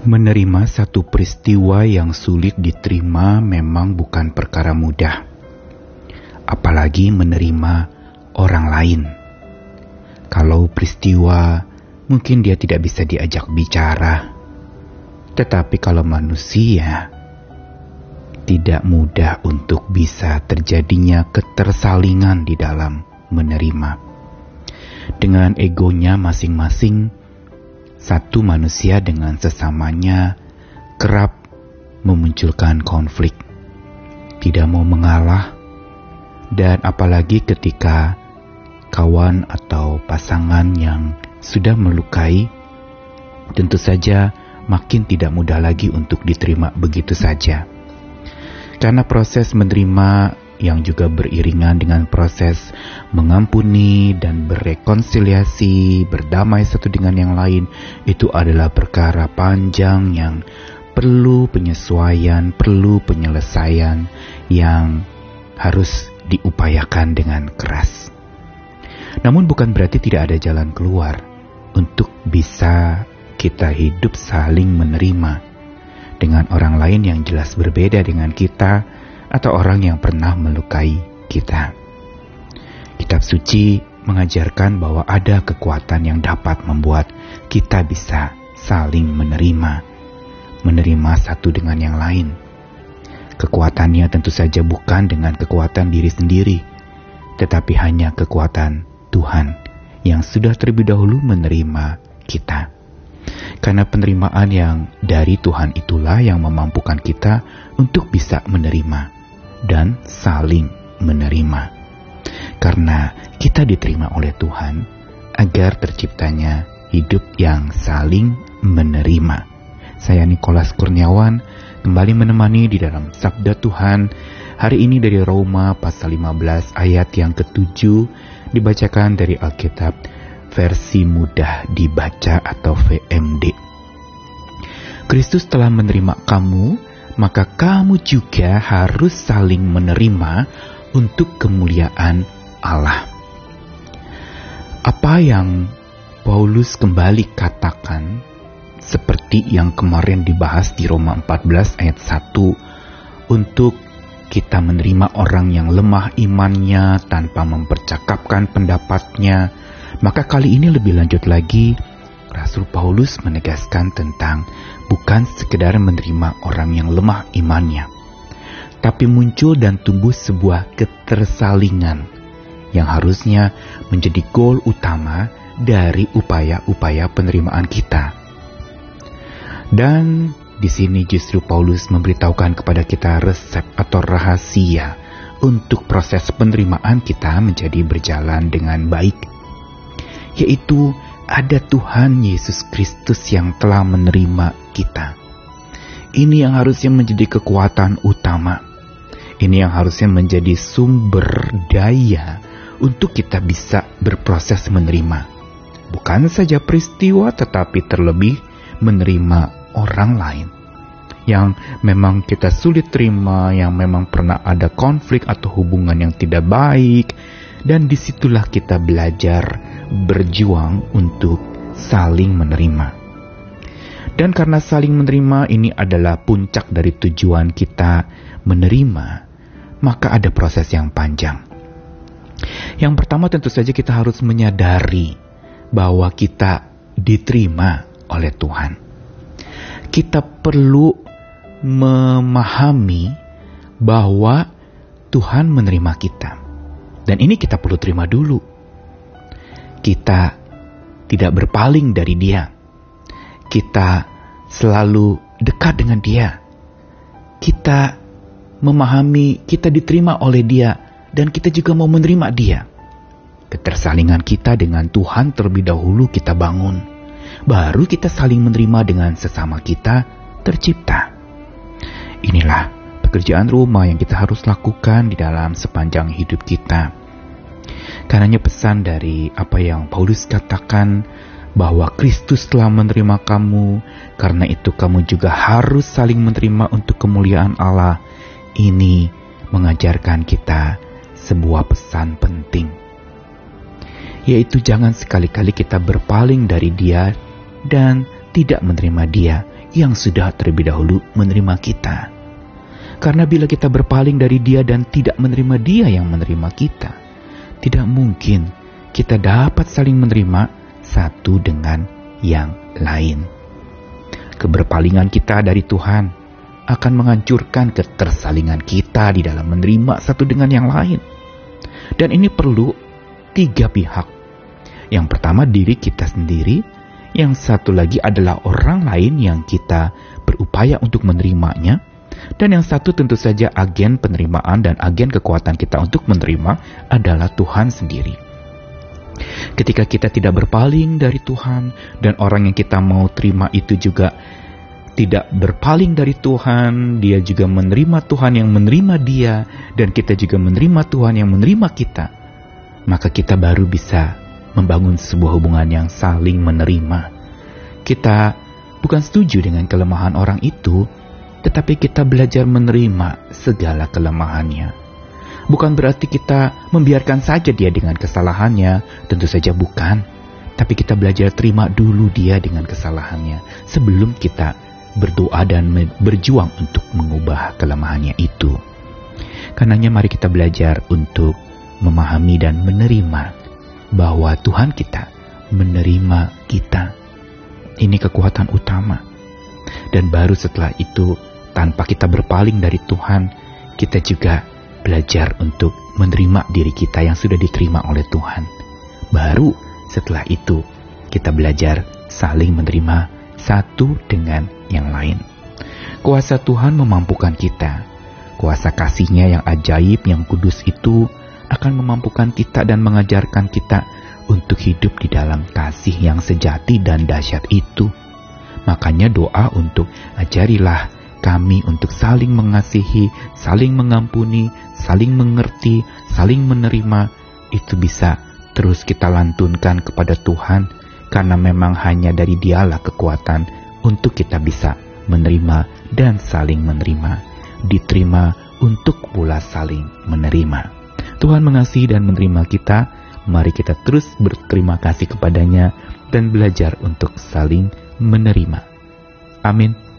Menerima satu peristiwa yang sulit diterima memang bukan perkara mudah, apalagi menerima orang lain. Kalau peristiwa, mungkin dia tidak bisa diajak bicara. Tetapi kalau manusia, tidak mudah untuk bisa terjadinya ketersalingan di dalam menerima. Dengan egonya masing-masing, satu manusia dengan sesamanya kerap memunculkan konflik, tidak mau mengalah, dan apalagi ketika kawan atau pasangan yang sudah melukai, tentu saja makin tidak mudah lagi untuk diterima begitu saja. Karena proses menerima yang juga beriringan dengan proses mengampuni dan berrekonsiliasi, berdamai satu dengan yang lain, itu adalah perkara panjang yang perlu penyesuaian, perlu penyelesaian yang harus diupayakan dengan keras. Namun bukan berarti tidak ada jalan keluar untuk bisa kita hidup saling menerima dengan orang lain yang jelas berbeda dengan kita, atau orang yang pernah melukai kita. Kitab suci mengajarkan bahwa ada kekuatan yang dapat membuat kita bisa saling menerima, menerima satu dengan yang lain. Kekuatannya tentu saja bukan dengan kekuatan diri sendiri, tetapi hanya kekuatan Tuhan yang sudah terlebih dahulu menerima kita. Karena penerimaan yang dari Tuhan itulah yang memampukan kita untuk bisa menerima dan saling menerima, karena kita diterima oleh Tuhan agar terciptanya hidup yang saling menerima. Saya Nikolas Kurniawan kembali menemani di dalam Sabda Tuhan hari ini dari Roma pasal 15 ayat yang ke-7, dibacakan dari Alkitab versi mudah dibaca atau VMD. Kristus telah menerima kamu, maka kamu juga harus saling menerima untuk kemuliaan Allah. Apa yang Paulus kembali katakan, seperti yang kemarin dibahas di Roma 14 ayat 1, untuk kita menerima orang yang lemah imannya tanpa mempercakapkan pendapatnya, maka kali ini lebih lanjut lagi, Rasul Paulus menegaskan tentang bukan sekedar menerima orang yang lemah imannya, tapi muncul dan tumbuh sebuah ketersalingan yang harusnya menjadi goal utama dari upaya-upaya penerimaan kita. Dan di sini justru Paulus memberitahukan kepada kita resep atau rahasia untuk proses penerimaan kita menjadi berjalan dengan baik, yaitu ada Tuhan Yesus Kristus yang telah menerima kita. Ini yang harusnya menjadi kekuatan utama. Ini yang harusnya menjadi sumber daya untuk kita bisa berproses menerima. Bukan saja peristiwa, tetapi terlebih menerima orang lain yang memang kita sulit terima, yang memang pernah ada konflik atau hubungan yang tidak baik. Dan disitulah kita belajar berjuang untuk saling menerima. Dan karena saling menerima ini adalah puncak dari tujuan kita menerima, maka ada proses yang panjang. Yang pertama tentu saja kita harus menyadari bahwa kita diterima oleh Tuhan. Kita perlu memahami bahwa Tuhan menerima kita. Dan ini kita perlu terima dulu. Kita tidak berpaling dari Dia. Kita selalu dekat dengan Dia. Kita memahami kita diterima oleh Dia dan kita juga mau menerima Dia. Ketersalingan kita dengan Tuhan terlebih dahulu kita bangun. Baru kita saling menerima dengan sesama kita tercipta. Inilah pekerjaan rumah yang kita harus lakukan di dalam sepanjang hidup kita. Karenanya pesan dari apa yang Paulus katakan bahwa Kristus telah menerima kamu, karena itu kamu juga harus saling menerima untuk kemuliaan Allah. Ini mengajarkan kita sebuah pesan penting, yaitu jangan sekali-kali kita berpaling dari Dia dan tidak menerima Dia. yang sudah terlebih dahulu menerima kita. Karena bila kita berpaling dari Dia dan tidak menerima Dia yang menerima kita, tidak mungkin kita dapat saling menerima satu dengan yang lain. Keberpalingan kita dari Tuhan akan menghancurkan ketersalingan kita di dalam menerima satu dengan yang lain. Dan ini perlu tiga pihak. Yang pertama diri kita sendiri, yang satu lagi adalah orang lain yang kita berupaya untuk menerimanya, dan yang satu tentu saja agen penerimaan dan agen kekuatan kita untuk menerima adalah Tuhan sendiri. Ketika kita tidak berpaling dari Tuhan dan orang yang kita mau terima itu juga tidak berpaling dari Tuhan, dia juga menerima Tuhan yang menerima dia dan kita juga menerima Tuhan yang menerima kita, maka kita baru bisa membangun sebuah hubungan yang saling menerima. Kita bukan setuju dengan kelemahan orang itu, tetapi kita belajar menerima segala kelemahannya. Bukan berarti kita membiarkan saja dia dengan kesalahannya, tentu saja bukan. Tapi kita belajar terima dulu dia dengan kesalahannya sebelum kita berdoa dan berjuang untuk mengubah kelemahannya itu. Karenanya mari kita belajar untuk memahami dan menerima bahwa Tuhan kita menerima kita. Ini kekuatan utama. Dan baru setelah itu, tanpa kita berpaling dari Tuhan, kita juga belajar untuk menerima diri kita yang sudah diterima oleh Tuhan. Baru setelah itu kita belajar saling menerima satu dengan yang lain. Kuasa Tuhan memampukan kita. Kuasa kasih-Nya yang ajaib, yang kudus itu akan memampukan kita dan mengajarkan kita untuk hidup di dalam kasih yang sejati dan dahsyat itu. Makanya doa untuk ajarilah kami untuk saling mengasihi, saling mengampuni, saling mengerti, saling menerima, itu bisa terus kita lantunkan kepada Tuhan, karena memang hanya dari Dialah kekuatan untuk kita bisa menerima dan saling menerima, diterima untuk pula saling menerima. Tuhan mengasihi dan menerima kita, mari kita terus berterima kasih kepadanya dan belajar untuk saling menerima. Amin.